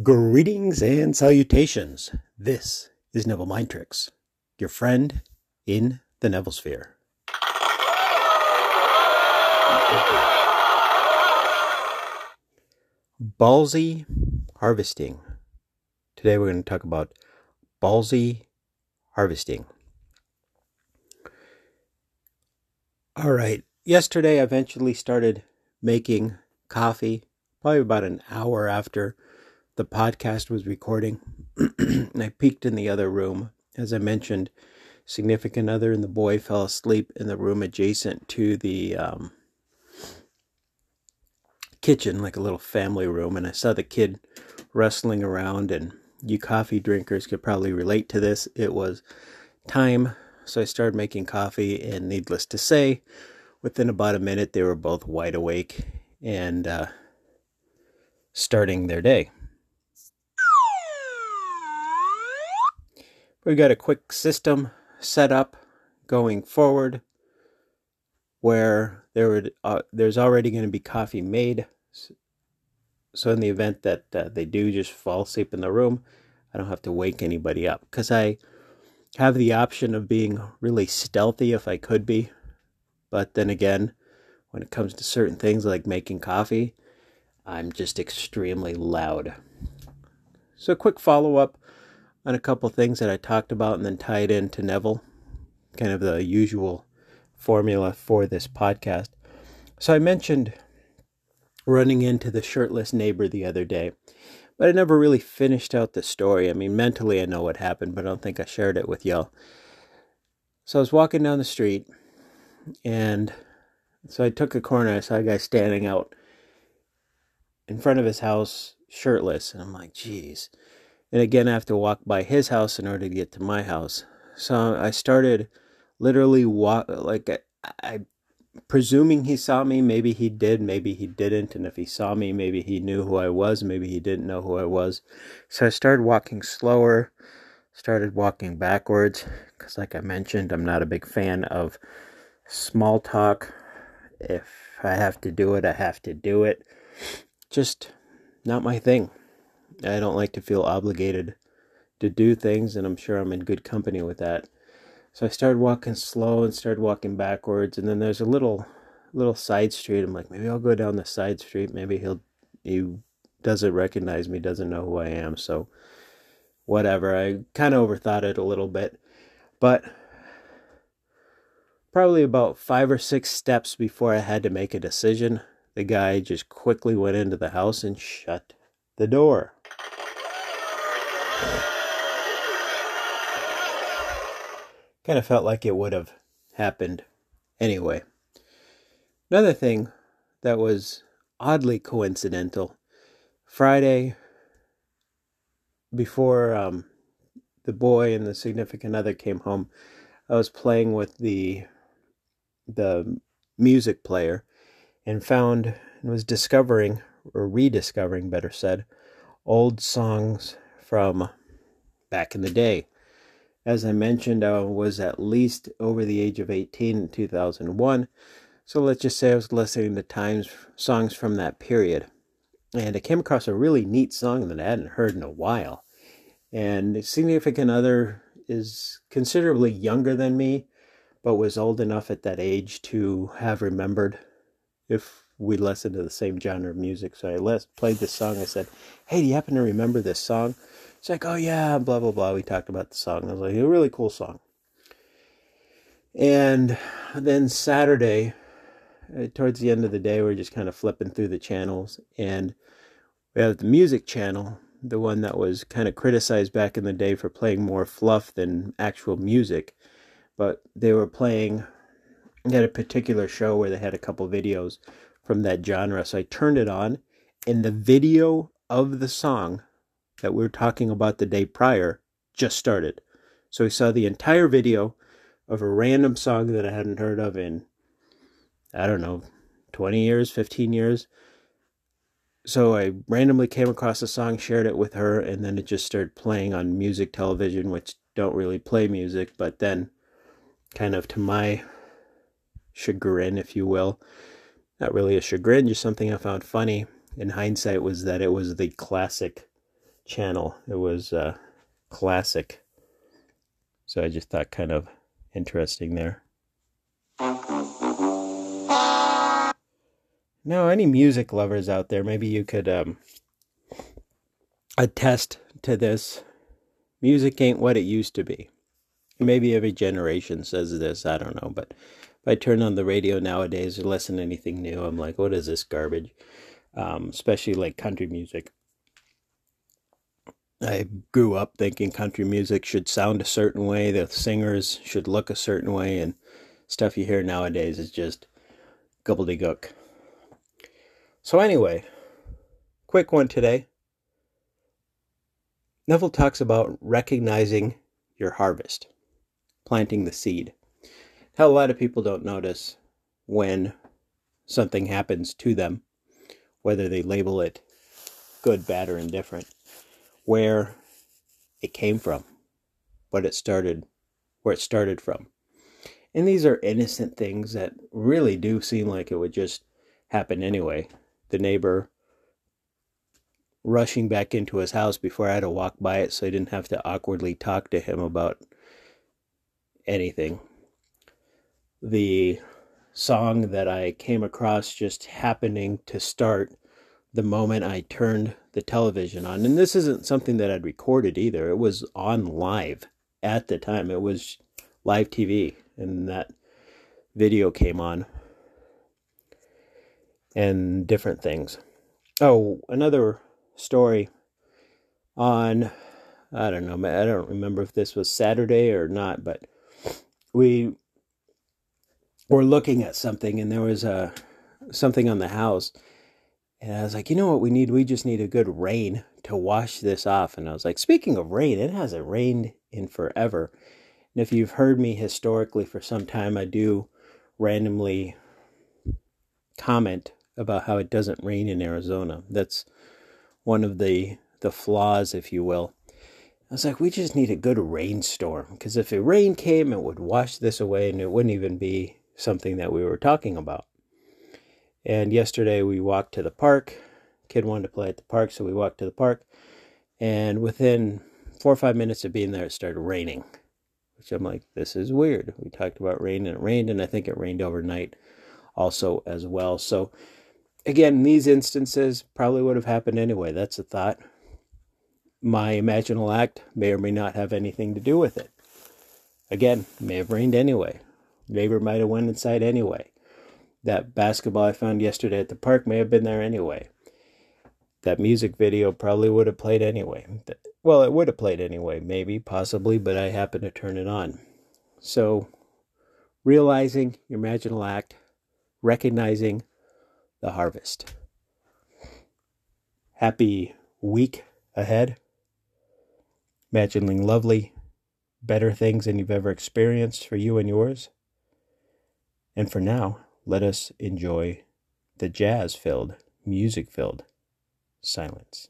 Greetings and salutations. This is Neville Mind Tricks, your friend in the Neville Sphere. Ballsy harvesting. Today we're going to talk about ballsy harvesting. All right. Yesterday I eventually started making coffee, probably about an hour after the podcast was recording, and I peeked in the other room. As I mentioned, significant other and the boy fell asleep in the room adjacent to the kitchen, like a little family room, and I saw the kid wrestling around, and you coffee drinkers could probably relate to this. It was time, so I started making coffee, and needless to say, within about a minute, they were both wide awake and starting their day. We got a quick system set up going forward where there's already going to be coffee made. So in the event that they do just fall asleep in the room, I don't have to wake anybody up, because I have the option of being really stealthy if I could be. But then again, when it comes to certain things like making coffee, I'm just extremely loud. So a quick follow-up on a couple things that I talked about and then tied into Neville, kind of the usual formula for this podcast. So I mentioned running into the shirtless neighbor the other day, but I never really finished out the story. I mean, mentally I know what happened, but I don't think I shared it with y'all. So I was walking down the street, and so I took a corner. I saw a guy standing out in front of his house shirtless, and I'm like, geez. And again, I have to walk by his house in order to get to my house. So I started literally I presuming he saw me. Maybe he did, maybe he didn't. And if he saw me, maybe he knew who I was, maybe he didn't know who I was. So I started walking slower, started walking backwards, because like I mentioned, I'm not a big fan of small talk. If I have to do it, I have to do it. Just not my thing. I don't like to feel obligated to do things, and I'm sure I'm in good company with that. So I started walking slow and started walking backwards, and then there's a little side street. I'm like, maybe I'll go down the side street. Maybe he doesn't recognize me, doesn't know who I am, so whatever. I kind of overthought it a little bit, but probably about 5 or 6 steps before I had to make a decision, the guy just quickly went into the house and shut the door. Kind of felt like it would have happened anyway. Another thing that was oddly coincidental, Friday, before the boy and the significant other came home, I was playing with the music player and was discovering, or rediscovering better said, old songs from back in the day. As I mentioned, I was at least over the age of 18 in 2001. So let's just say I was listening to songs from that period. And I came across a really neat song that I hadn't heard in a while. And the significant other is considerably younger than me, but was old enough at that age to have remembered if we listened to the same genre of music. So I played this song. I said, hey, do you happen to remember this song? It's like, oh yeah, blah, blah, blah. We talked about the song. I was like, a really cool song. And then Saturday, towards the end of the day, we're just kind of flipping through the channels. And we have the music channel, the one that was kind of criticized back in the day for playing more fluff than actual music. But they were playing, they had a particular show where they had a couple videos from that genre. So I turned it on, and the video of the song that we were talking about the day prior just started. So we saw the entire video of a random song that I hadn't heard of in, I don't know, 20 years, 15 years. So I randomly came across the song, shared it with her, and then it just started playing on music television, which don't really play music, but then kind of to my chagrin, if you will, not really a chagrin, just something I found funny in hindsight, was that it was the classic channel. It was classic. So I just thought kind of interesting there. Now, any music lovers out there, maybe you could attest to this. Music ain't what it used to be. Maybe every generation says this, I don't know, but if I turn on the radio nowadays or listen to anything new, I'm like, what is this garbage? Especially like country music. I grew up thinking country music should sound a certain way, the singers should look a certain way, and stuff you hear nowadays is just gobbledygook. So anyway, quick one today. Neville talks about recognizing your harvest, planting the seed. How a lot of people don't notice when something happens to them, whether they label it good, bad, or indifferent, where it came from, what it started, where it started from. And these are innocent things that really do seem like it would just happen anyway. The neighbor rushing back into his house before I had to walk by it so I didn't have to awkwardly talk to him about anything. The song that I came across just happening to start the moment I turned the television on. And this isn't something that I'd recorded either. It was on live at the time. It was live TV, and that video came on and different things. Oh, another story on, I don't know, I don't remember if this was Saturday or not, but we were looking at something and there was something on the house, and I was like, you know what we need? We just need a good rain to wash this off. And I was like, speaking of rain, it hasn't rained in forever. And if you've heard me historically for some time, I do randomly comment about how it doesn't rain in Arizona. That's one of the flaws, if you will. I was like, we just need a good rainstorm, because if a rain came, it would wash this away and it wouldn't even be something that we were talking about. And yesterday we walked to the park. Kid wanted to play at the park, so we walked to the park. And within 4 or 5 minutes of being there, it started raining, which I'm like, this is weird. We talked about rain and it rained, and I think it rained overnight also as well. So again, in these instances, probably would have happened anyway. That's a thought. My imaginal act may or may not have anything to do with it. Again, may have rained anyway. Neighbor might have went inside anyway. That basketball I found yesterday at the park may have been there anyway. That music video probably would have played anyway. Well, it would have played anyway, maybe, possibly, but I happened to turn it on. So, realizing your imaginal act, recognizing the harvest. Happy week ahead. Imagining lovely, better things than you've ever experienced for you and yours. And for now, let us enjoy the jazz-filled, music-filled silence.